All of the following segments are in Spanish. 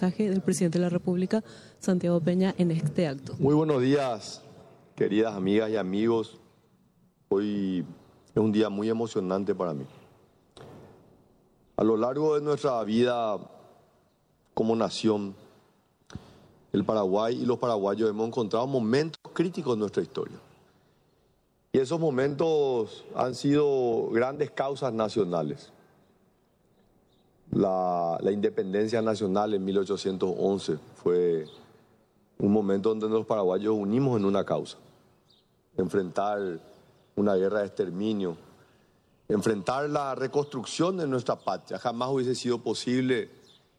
Mensaje del presidente de la República, Santiago Peña, en este acto. Muy buenos días, queridas amigas y amigos. Hoy es un día muy emocionante para mí. A lo largo de nuestra vida como nación, el Paraguay y los paraguayos hemos encontrado momentos críticos en nuestra historia. Y esos momentos han sido grandes causas nacionales. La independencia nacional en 1811 fue un momento donde los paraguayos unimos en una causa. Enfrentar una guerra de exterminio, enfrentar la reconstrucción de nuestra patria. Jamás hubiese sido posible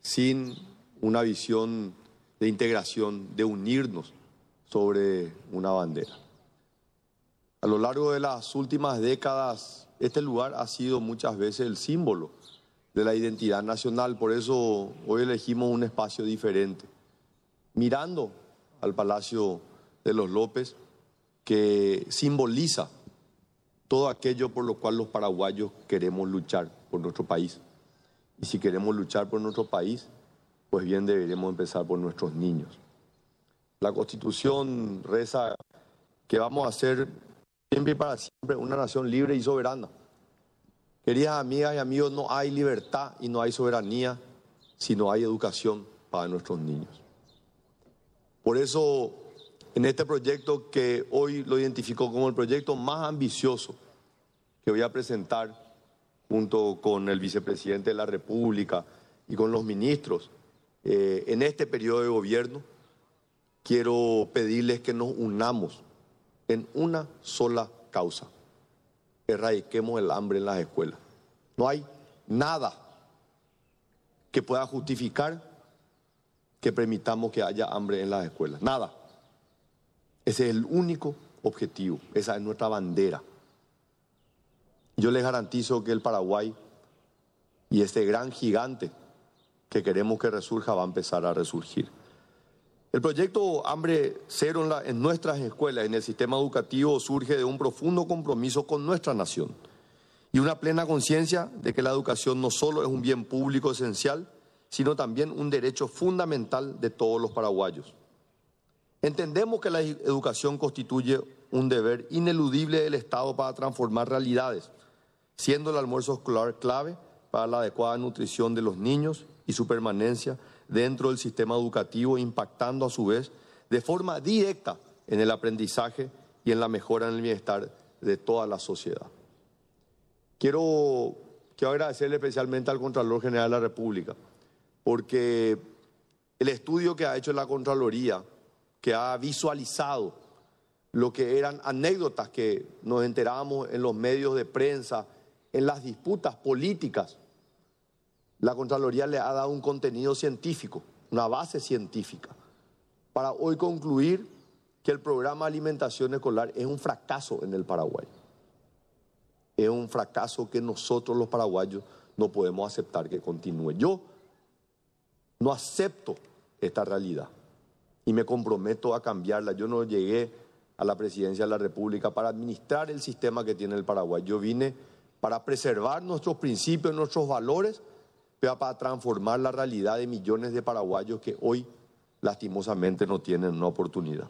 sin una visión de integración, de unirnos sobre una bandera. A lo largo de las últimas décadas, este lugar ha sido muchas veces el símbolo de la identidad nacional, por eso hoy elegimos un espacio diferente, mirando al Palacio de los López, que simboliza todo aquello por lo cual los paraguayos queremos luchar por nuestro país. Y si queremos luchar por nuestro país, pues bien, deberemos empezar por nuestros niños. La Constitución reza que vamos a ser siempre y para siempre una nación libre y soberana. Queridas amigas y amigos, no hay libertad y no hay soberanía si no hay educación para nuestros niños. Por eso, en este proyecto que hoy lo identificó como el proyecto más ambicioso que voy a presentar junto con el vicepresidente de la República y con los ministros, en este periodo de gobierno, quiero pedirles que nos unamos en una sola causa. Erradiquemos el hambre en las escuelas. No hay nada que pueda justificar que permitamos que haya hambre en las escuelas. Nada. Ese es el único objetivo. Esa es nuestra bandera. Yo les garantizo que el Paraguay y este gran gigante que queremos que resurja va a empezar a resurgir. El proyecto Hambre Cero en nuestras escuelas, en el sistema educativo, surge de un profundo compromiso con nuestra nación y una plena conciencia de que la educación no solo es un bien público esencial, sino también un derecho fundamental de todos los paraguayos. Entendemos que la educación constituye un deber ineludible del Estado para transformar realidades, siendo el almuerzo escolar clave para la adecuada nutrición de los niños y su permanencia dentro del sistema educativo, impactando a su vez de forma directa en el aprendizaje y en la mejora en el bienestar de toda la sociedad. Quiero agradecerle especialmente al Contralor General de la República, porque el estudio que ha hecho la Contraloría, que ha visualizado lo que eran anécdotas que nos enterábamos en los medios de prensa, en las disputas políticas, la Contraloría le ha dado un contenido científico, una base científica, para hoy concluir que el programa de alimentación escolar es un fracaso en el Paraguay. Es un fracaso que nosotros los paraguayos no podemos aceptar que continúe. Yo no acepto esta realidad y me comprometo a cambiarla. Yo no llegué a la presidencia de la República para administrar el sistema que tiene el Paraguay. Yo vine para preservar nuestros principios, nuestros valores, para transformar la realidad de millones de paraguayos que hoy, lastimosamente, no tienen una oportunidad.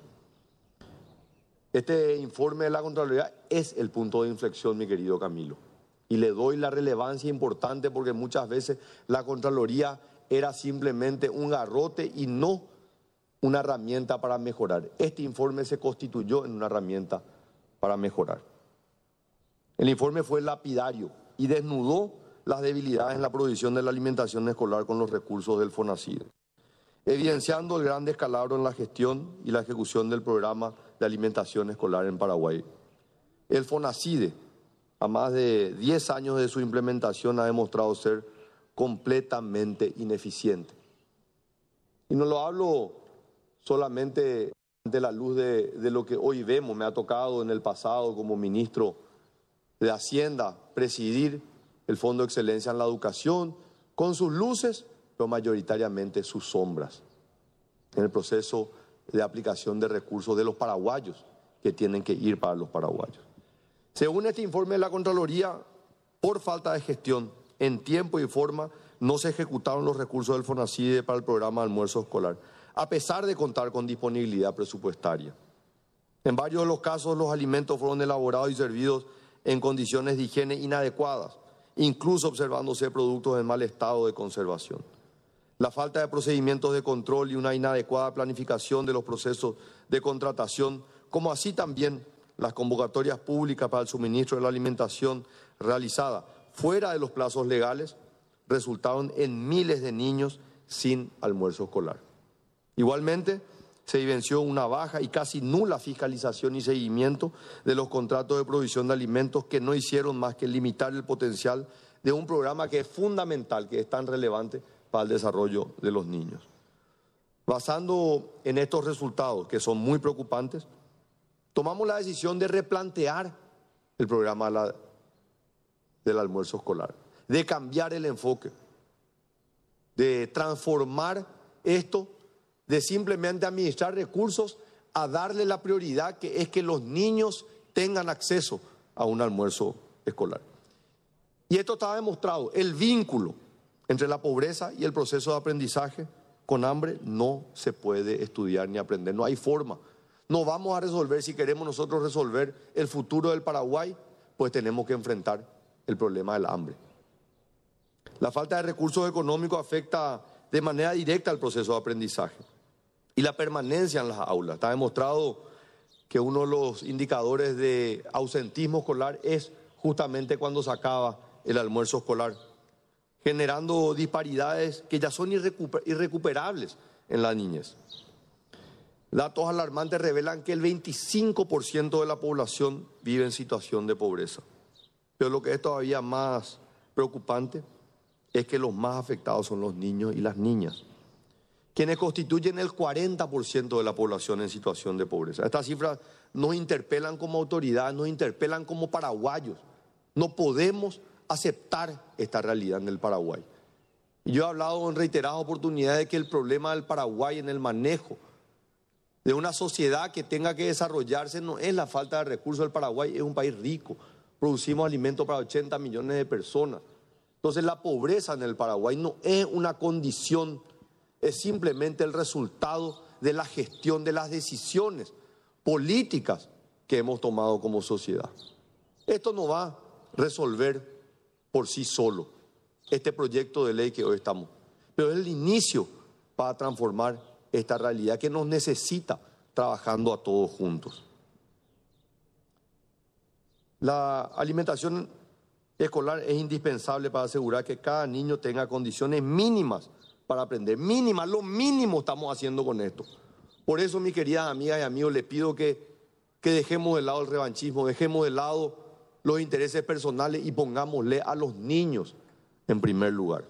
Este informe de la Contraloría es el punto de inflexión, mi querido Camilo. Y le doy la relevancia importante porque muchas veces la Contraloría era simplemente un garrote y no una herramienta para mejorar. Este informe se constituyó en una herramienta para mejorar. El informe fue lapidario y desnudó las debilidades en la provisión de la alimentación escolar con los recursos del FONACIDE, evidenciando el gran descalabro en la gestión y la ejecución del programa de alimentación escolar en Paraguay. El FONACIDE, a más de 10 años de su implementación, ha demostrado ser completamente ineficiente. Y no lo hablo solamente de la luz de lo que hoy vemos. Me ha tocado en el pasado como ministro de Hacienda presidir el Fondo de Excelencia en la Educación, con sus luces, pero mayoritariamente sus sombras, en el proceso de aplicación de recursos de los paraguayos que tienen que ir para los paraguayos. Según este informe de la Contraloría, por falta de gestión en tiempo y forma, no se ejecutaron los recursos del FONACIDE para el programa de almuerzo escolar, a pesar de contar con disponibilidad presupuestaria. En varios de los casos, los alimentos fueron elaborados y servidos en condiciones de higiene inadecuadas, incluso observándose productos en mal estado de conservación. La falta de procedimientos de control y una inadecuada planificación de los procesos de contratación, como así también las convocatorias públicas para el suministro de la alimentación realizada fuera de los plazos legales, resultaron en miles de niños sin almuerzo escolar. Igualmente, se evidenció una baja y casi nula fiscalización y seguimiento de los contratos de provisión de alimentos, que no hicieron más que limitar el potencial de un programa que es fundamental, que es tan relevante para el desarrollo de los niños. Basando en estos resultados, que son muy preocupantes, tomamos la decisión de replantear el programa del almuerzo escolar, de cambiar el enfoque, de transformar esto de simplemente administrar recursos a darle la prioridad que es que los niños tengan acceso a un almuerzo escolar. Y esto estaba demostrado, el vínculo entre la pobreza y el proceso de aprendizaje. Con hambre no se puede estudiar ni aprender, no hay forma. No vamos a resolver, si queremos nosotros resolver el futuro del Paraguay, pues tenemos que enfrentar el problema del hambre. La falta de recursos económicos afecta de manera directa al proceso de aprendizaje y la permanencia en las aulas. Está demostrado que uno de los indicadores de ausentismo escolar es justamente cuando se acaba el almuerzo escolar, generando disparidades que ya son irrecuperables en la niñez. Datos alarmantes revelan que el 25% de la población vive en situación de pobreza. Pero lo que es todavía más preocupante es que los más afectados son los niños y las niñas, quienes constituyen el 40% de la población en situación de pobreza. Estas cifras nos interpelan como autoridad, nos interpelan como paraguayos. No podemos aceptar esta realidad en el Paraguay. Yo he hablado en reiteradas oportunidades de que el problema del Paraguay en el manejo de una sociedad que tenga que desarrollarse no es la falta de recursos. El Paraguay es un país rico, producimos alimentos para 80 millones de personas. Entonces la pobreza en el Paraguay no es una condición, es simplemente el resultado de la gestión de las decisiones políticas que hemos tomado como sociedad. Esto no va a resolver por sí solo este proyecto de ley que hoy estamos, pero es el inicio para transformar esta realidad que nos necesita trabajando a todos juntos. La alimentación escolar es indispensable para asegurar que cada niño tenga condiciones mínimas para aprender. Mínimas, lo mínimo estamos haciendo con esto. Por eso, mis queridas amigas y amigos, les pido que dejemos de lado el revanchismo, dejemos de lado los intereses personales y pongámosle a los niños en primer lugar.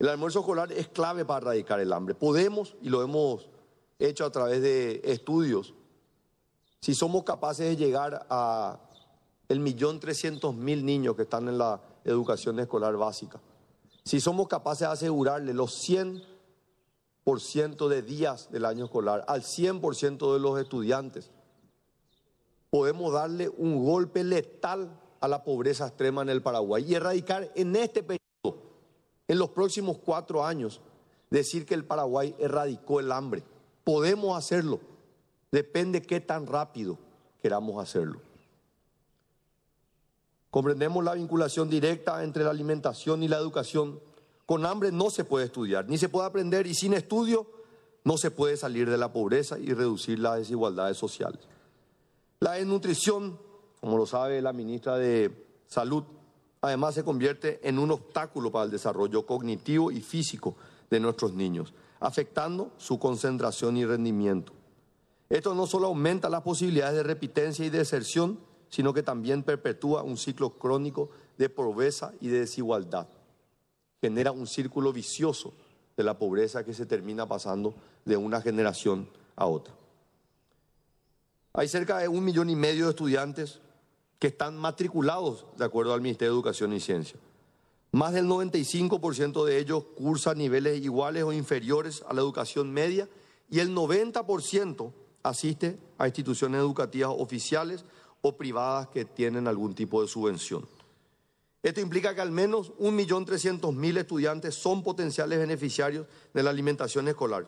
El almuerzo escolar es clave para erradicar el hambre. Podemos, y lo hemos hecho a través de estudios, si somos capaces de llegar a 1.300.000 niños que están en la educación escolar básica, si somos capaces de asegurarle los 100% de días del año escolar al 100% de los estudiantes, podemos darle un golpe letal a la pobreza extrema en el Paraguay y erradicar en este periodo, en los próximos 4 años, decir que el Paraguay erradicó el hambre. Podemos hacerlo. Depende qué tan rápido queramos hacerlo. Comprendemos la vinculación directa entre la alimentación y la educación. Con hambre no se puede estudiar, ni se puede aprender, y sin estudio no se puede salir de la pobreza y reducir las desigualdades sociales. La desnutrición, como lo sabe la ministra de Salud, además se convierte en un obstáculo para el desarrollo cognitivo y físico de nuestros niños, afectando su concentración y rendimiento. Esto no solo aumenta las posibilidades de repitencia y de deserción, sino que también perpetúa un ciclo crónico de pobreza y de desigualdad. Genera un círculo vicioso de la pobreza que se termina pasando de una generación a otra. Hay cerca de 1,5 millones de estudiantes que están matriculados de acuerdo al Ministerio de Educación y Ciencia. Más del 95% de ellos cursan niveles iguales o inferiores a la educación media y el 90% asiste a instituciones educativas oficiales o privadas que tienen algún tipo de subvención. Esto implica que al menos 1.300.000 estudiantes son potenciales beneficiarios de la alimentación escolar.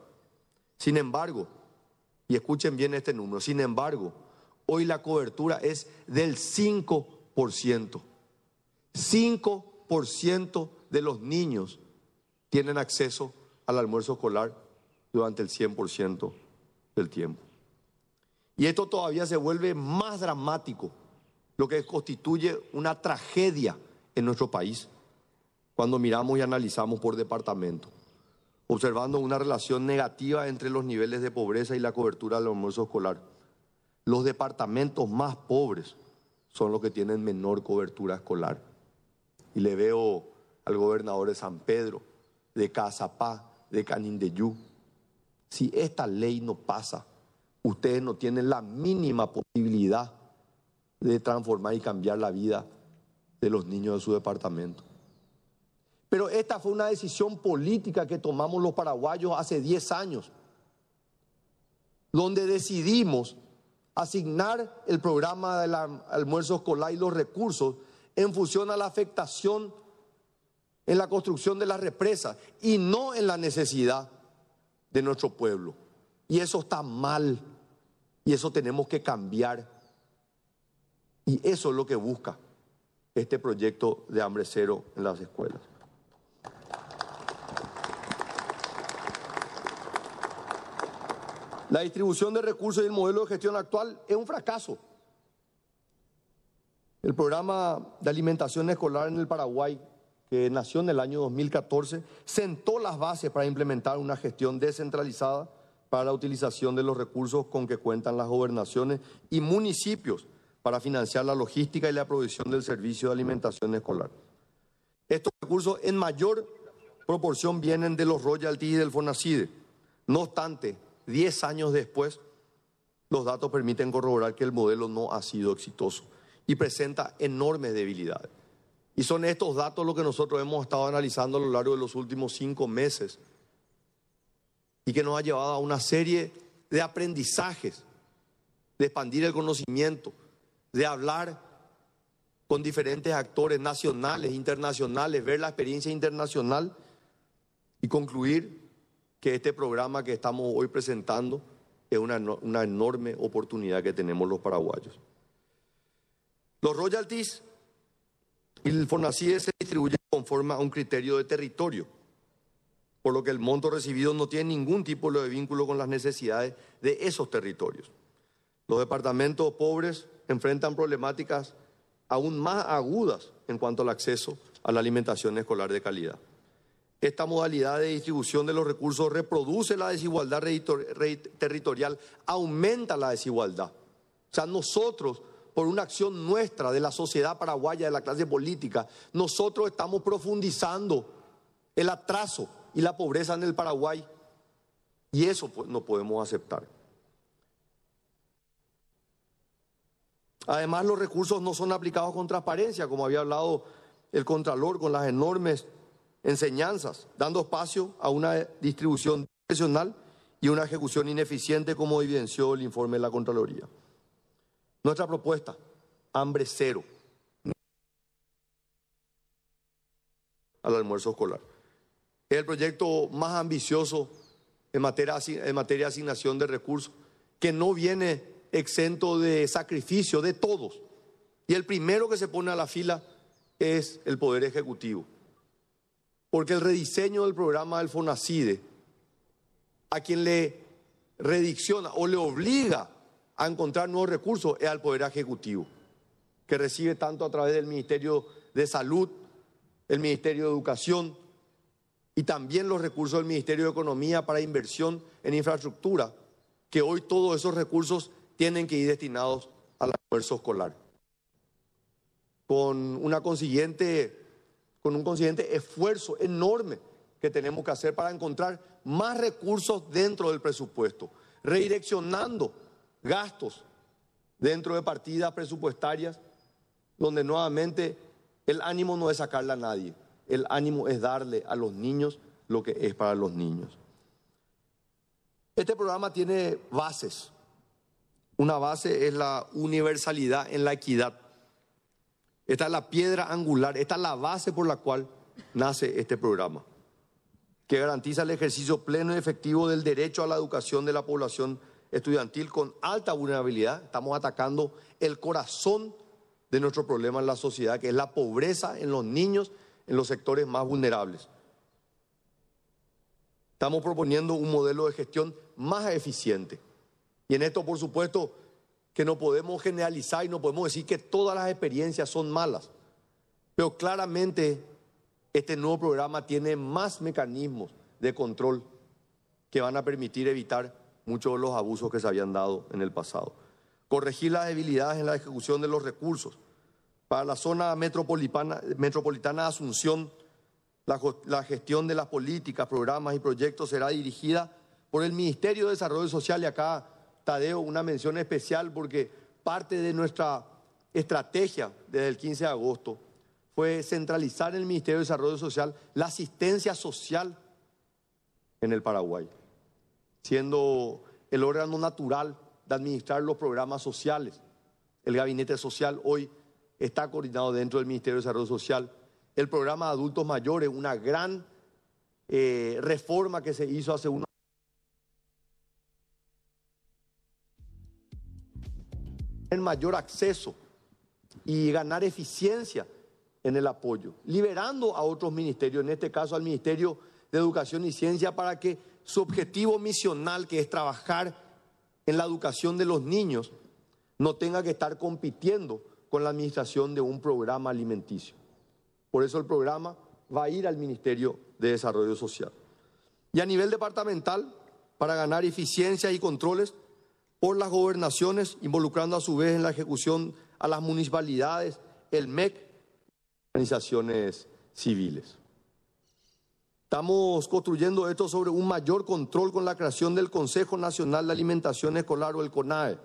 Sin embargo, y escuchen bien este número, sin embargo, hoy la cobertura es del 5%. 5% de los niños tienen acceso al almuerzo escolar durante el 100% del tiempo. Y esto todavía se vuelve más dramático, lo que constituye una tragedia en nuestro país, cuando miramos y analizamos por departamento, observando una relación negativa entre los niveles de pobreza y la cobertura del almuerzo escolar. Los departamentos más pobres son los que tienen menor cobertura escolar. Y le veo al gobernador de San Pedro, de Casapá, de Canindeyú. Si esta ley no pasa, ustedes no tienen la mínima posibilidad de transformar y cambiar la vida de los niños de su departamento. Pero esta fue una decisión política que tomamos los paraguayos hace 10 años, donde decidimos asignar el programa del almuerzo escolar y los recursos en función a la afectación en la construcción de las represas y no en la necesidad de nuestro pueblo. Y eso está mal, y eso tenemos que cambiar. Y eso es lo que busca este proyecto de Hambre Cero en las escuelas. La distribución de recursos y el modelo de gestión actual es un fracaso. El programa de alimentación escolar en el Paraguay, que nació en el año 2014, sentó las bases para implementar una gestión descentralizada para la utilización de los recursos con que cuentan las gobernaciones y municipios para financiar la logística y la provisión del servicio de alimentación escolar. Estos recursos en mayor proporción vienen de los royalties y del FONACIDE. No obstante, 10 años después, los datos permiten corroborar que el modelo no ha sido exitoso y presenta enormes debilidades. Y son estos datos los que nosotros hemos estado analizando a lo largo de los últimos 5 meses y que nos ha llevado a una serie de aprendizajes, de expandir el conocimiento, de hablar con diferentes actores nacionales, internacionales, ver la experiencia internacional y concluir que este programa que estamos hoy presentando es una enorme oportunidad que tenemos los paraguayos. Los royalties y el FONACIDE se distribuyen conforme a un criterio de territorio, por lo que el monto recibido no tiene ningún tipo de vínculo con las necesidades de esos territorios. Los departamentos pobres enfrentan problemáticas aún más agudas en cuanto al acceso a la alimentación escolar de calidad. Esta modalidad de distribución de los recursos reproduce la desigualdad territorial, aumenta la desigualdad. O sea, nosotros, por una acción nuestra de la sociedad paraguaya, de la clase política, nosotros estamos profundizando el atraso y la pobreza en el Paraguay, y eso no podemos aceptar. Además, los recursos no son aplicados con transparencia, como había hablado el Contralor, con las enormes enseñanzas, dando espacio a una distribución discrecional y una ejecución ineficiente, como evidenció el informe de la Contraloría. Nuestra propuesta, Hambre Cero, al almuerzo escolar. Es el proyecto más ambicioso en materia de asignación de recursos, que no viene exento de sacrificio de todos. Y el primero que se pone a la fila es el Poder Ejecutivo. Porque el rediseño del programa del FONACIDE, a quien le redicciona o le obliga a encontrar nuevos recursos, es al Poder Ejecutivo, que recibe tanto a través del Ministerio de Salud, el Ministerio de Educación y también los recursos del Ministerio de Economía para inversión en infraestructura, que hoy todos esos recursos tienen que ir destinados al almuerzo escolar, con un consiguiente esfuerzo enorme que tenemos que hacer para encontrar más recursos dentro del presupuesto, redireccionando gastos dentro de partidas presupuestarias, donde nuevamente el ánimo no es sacarle a nadie, el ánimo es darle a los niños lo que es para los niños. Este programa tiene bases. Una base es la universalidad en la equidad. Esta es la piedra angular, esta es la base por la cual nace este programa, que garantiza el ejercicio pleno y efectivo del derecho a la educación de la población estudiantil con alta vulnerabilidad. Estamos atacando el corazón de nuestro problema en la sociedad, que es la pobreza en los niños, en los sectores más vulnerables. Estamos proponiendo un modelo de gestión más eficiente. Y en esto, por supuesto, que no podemos generalizar y no podemos decir que todas las experiencias son malas. Pero claramente este nuevo programa tiene más mecanismos de control que van a permitir evitar muchos de los abusos que se habían dado en el pasado. Corregir las debilidades en la ejecución de los recursos. Para la zona metropolitana de Asunción, la gestión de las políticas, programas y proyectos será dirigida por el Ministerio de Desarrollo Social. Y acá, Tadeo, una mención especial porque parte de nuestra estrategia desde el 15 de agosto fue centralizar en el Ministerio de Desarrollo Social la asistencia social en el Paraguay, siendo el órgano natural de administrar los programas sociales. El gabinete social hoy está coordinado dentro del Ministerio de Desarrollo Social. El programa de adultos mayores, una gran reforma que se hizo hace unos años. Tener mayor acceso y ganar eficiencia en el apoyo, liberando a otros ministerios, en este caso al Ministerio de Educación y Ciencia, para que su objetivo misional, que es trabajar en la educación de los niños, no tenga que estar compitiendo con la administración de un programa alimenticio. Por eso el programa va a ir al Ministerio de Desarrollo Social. Y a nivel departamental, para ganar eficiencia y controles por las gobernaciones, involucrando a su vez en la ejecución a las municipalidades, el MEC, organizaciones civiles. Estamos construyendo esto sobre un mayor control con la creación del Consejo Nacional de Alimentación Escolar, o el CONAE,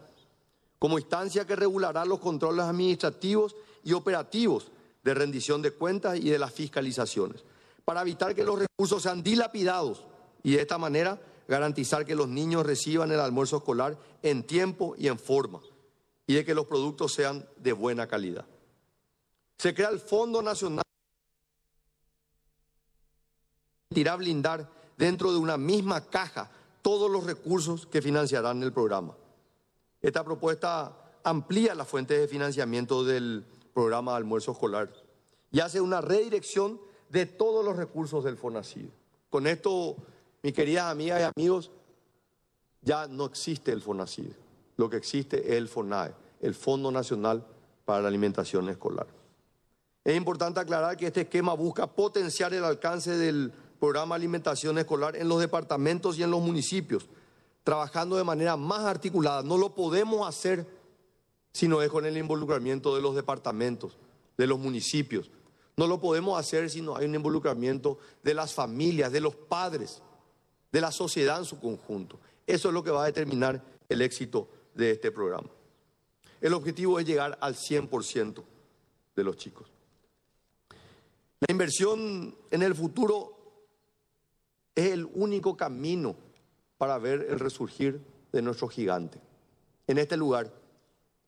como instancia que regulará los controles administrativos y operativos de rendición de cuentas y de las fiscalizaciones, para evitar que los recursos sean dilapidados y de esta manera garantizar que los niños reciban el almuerzo escolar en tiempo y en forma, y de que los productos sean de buena calidad. Se crea el Fondo Nacional irá a blindar dentro de una misma caja todos los recursos que financiarán el programa. Esta propuesta amplía las fuentes de financiamiento del programa de almuerzo escolar y hace una redirección de todos los recursos del FONACIDE. Con esto, mis queridas amigas y amigos, ya no existe el FONACIDE. Lo que existe es el FONAE, el Fondo Nacional para la Alimentación Escolar. Es importante aclarar que este esquema busca potenciar el alcance del programa de alimentación escolar en los departamentos y en los municipios, trabajando de manera más articulada. No lo podemos hacer si no es con el involucramiento de los departamentos, de los municipios. No lo podemos hacer si no hay un involucramiento de las familias, de los padres, de la sociedad en su conjunto. Eso es lo que va a determinar el éxito de este programa. El objetivo es llegar al 100% de los chicos. La inversión en el futuro es el único camino para ver el resurgir de nuestro gigante. En este lugar,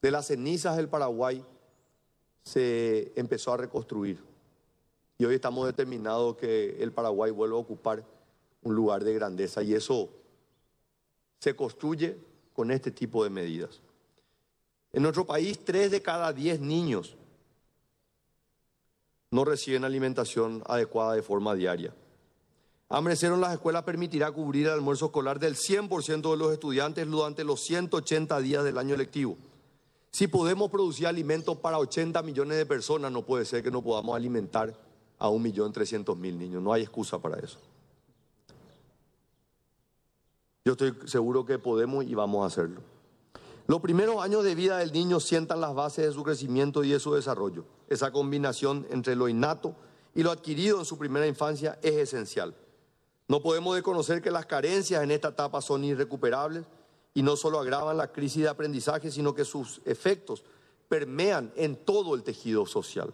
de las cenizas del Paraguay, se empezó a reconstruir. Y hoy estamos determinados que el Paraguay vuelva a ocupar un lugar de grandeza. Y eso se construye con este tipo de medidas. En nuestro país, 3 de cada 10 niños no reciben alimentación adecuada de forma diaria. Hambre Cero en las escuelas permitirá cubrir el almuerzo escolar del 100% de los estudiantes durante los 180 días del año lectivo. Si podemos producir alimentos para 80 millones de personas, no puede ser que no podamos alimentar a 1.300.000 niños. No hay excusa para eso. Yo estoy seguro que podemos y vamos a hacerlo. Los primeros años de vida del niño sientan las bases de su crecimiento y de su desarrollo. Esa combinación entre lo innato y lo adquirido en su primera infancia es esencial. No podemos desconocer que las carencias en esta etapa son irrecuperables y no solo agravan la crisis de aprendizaje, sino que sus efectos permean en todo el tejido social.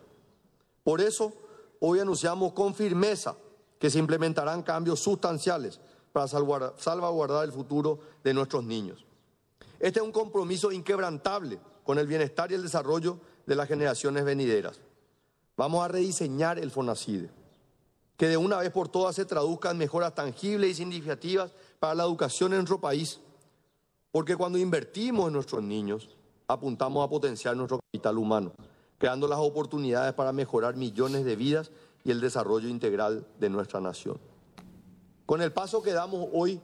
Por eso, hoy anunciamos con firmeza que se implementarán cambios sustanciales para salvaguardar el futuro de nuestros niños. Este es un compromiso inquebrantable con el bienestar y el desarrollo de las generaciones venideras. Vamos a rediseñar el FONACIDE, que de una vez por todas se traduzcan mejoras tangibles y significativas para la educación en nuestro país, porque cuando invertimos en nuestros niños, apuntamos a potenciar nuestro capital humano, creando las oportunidades para mejorar millones de vidas y el desarrollo integral de nuestra nación. Con el paso que damos hoy,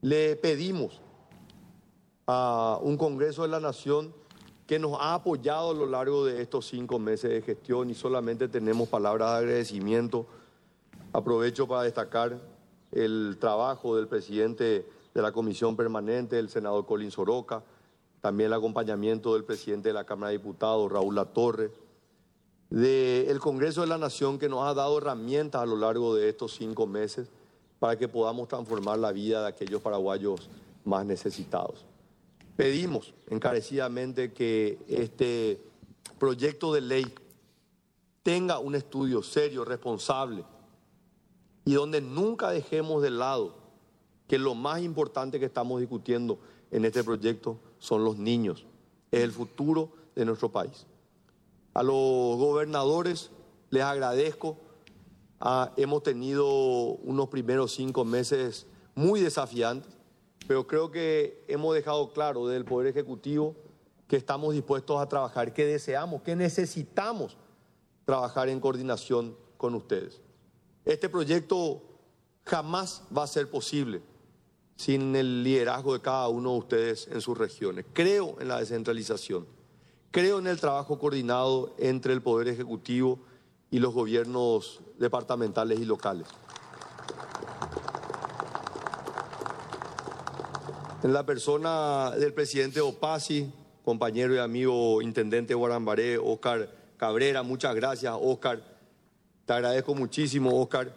le pedimos a un Congreso de la Nación que nos ha apoyado a lo largo de estos 5 meses de gestión y solamente tenemos palabras de agradecimiento. Aprovecho para destacar el trabajo del presidente de la Comisión Permanente, el senador Colin Soroca, también el acompañamiento del presidente de la Cámara de Diputados, Raúl La Torre, del Congreso de la Nación, que nos ha dado herramientas a lo largo de estos 5 meses para que podamos transformar la vida de aquellos paraguayos más necesitados. Pedimos encarecidamente que este proyecto de ley tenga un estudio serio, responsable, y donde nunca dejemos de lado que lo más importante que estamos discutiendo en este proyecto son los niños, es el futuro de nuestro país. A los gobernadores les agradezco, hemos tenido unos primeros 5 meses muy desafiantes, pero creo que hemos dejado claro desde el Poder Ejecutivo que estamos dispuestos a trabajar, que deseamos, que necesitamos trabajar en coordinación con ustedes. Este proyecto jamás va a ser posible sin el liderazgo de cada uno de ustedes en sus regiones. Creo en la descentralización, creo en el trabajo coordinado entre el Poder Ejecutivo y los gobiernos departamentales y locales. En la persona del presidente Opasi, compañero y amigo intendente Guarambaré, Oscar Cabrera, muchas gracias, Oscar. Te agradezco muchísimo, Oscar.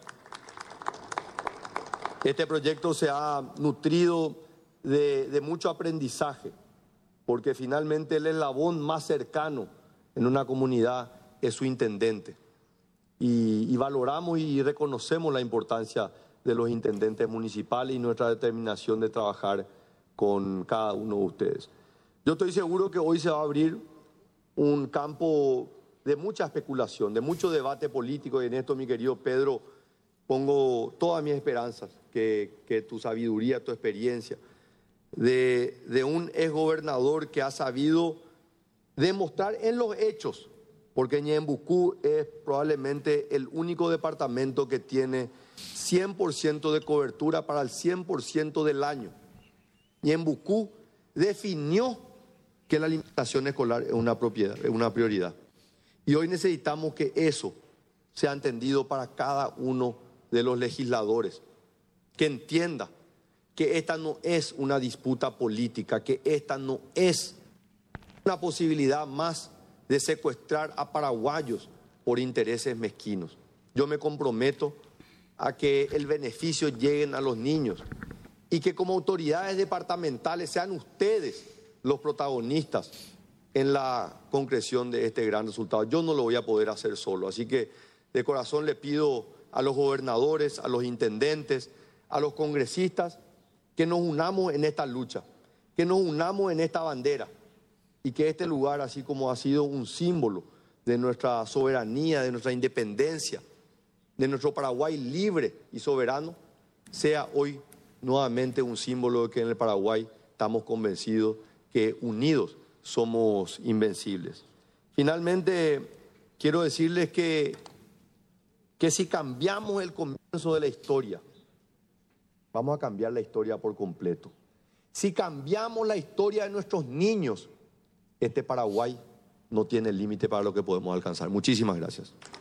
Este proyecto se ha nutrido de mucho aprendizaje, porque finalmente el eslabón más cercano en una comunidad es su intendente. Y valoramos y reconocemos la importancia de los intendentes municipales y nuestra determinación de trabajar con cada uno de ustedes. Yo estoy seguro que hoy se va a abrir un campo de mucha especulación, de mucho debate político, y en esto, mi querido Pedro, pongo todas mis esperanzas, que tu sabiduría, tu experiencia, de un exgobernador que ha sabido demostrar en los hechos, porque Ñeembucú es probablemente el único departamento que tiene 100% de cobertura para el 100% del año. Ñeembucú definió que la alimentación escolar es una prioridad. Y hoy necesitamos que eso sea entendido para cada uno de los legisladores, que entienda que esta no es una disputa política, que esta no es una posibilidad más de secuestrar a paraguayos por intereses mezquinos. Yo me comprometo a que el beneficio llegue a los niños, y que como autoridades departamentales sean ustedes los protagonistas en la concreción de este gran resultado. Yo no lo voy a poder hacer solo, así que de corazón le pido a los gobernadores, a los intendentes, a los congresistas, que nos unamos en esta lucha, que nos unamos en esta bandera, y que este lugar, así como ha sido un símbolo de nuestra soberanía, de nuestra independencia, de nuestro Paraguay libre y soberano, sea hoy nuevamente un símbolo de que en el Paraguay estamos convencidos que unidos somos invencibles. Finalmente, quiero decirles que si cambiamos el comienzo de la historia, vamos a cambiar la historia por completo. Si cambiamos la historia de nuestros niños, este Paraguay no tiene límite para lo que podemos alcanzar. Muchísimas gracias.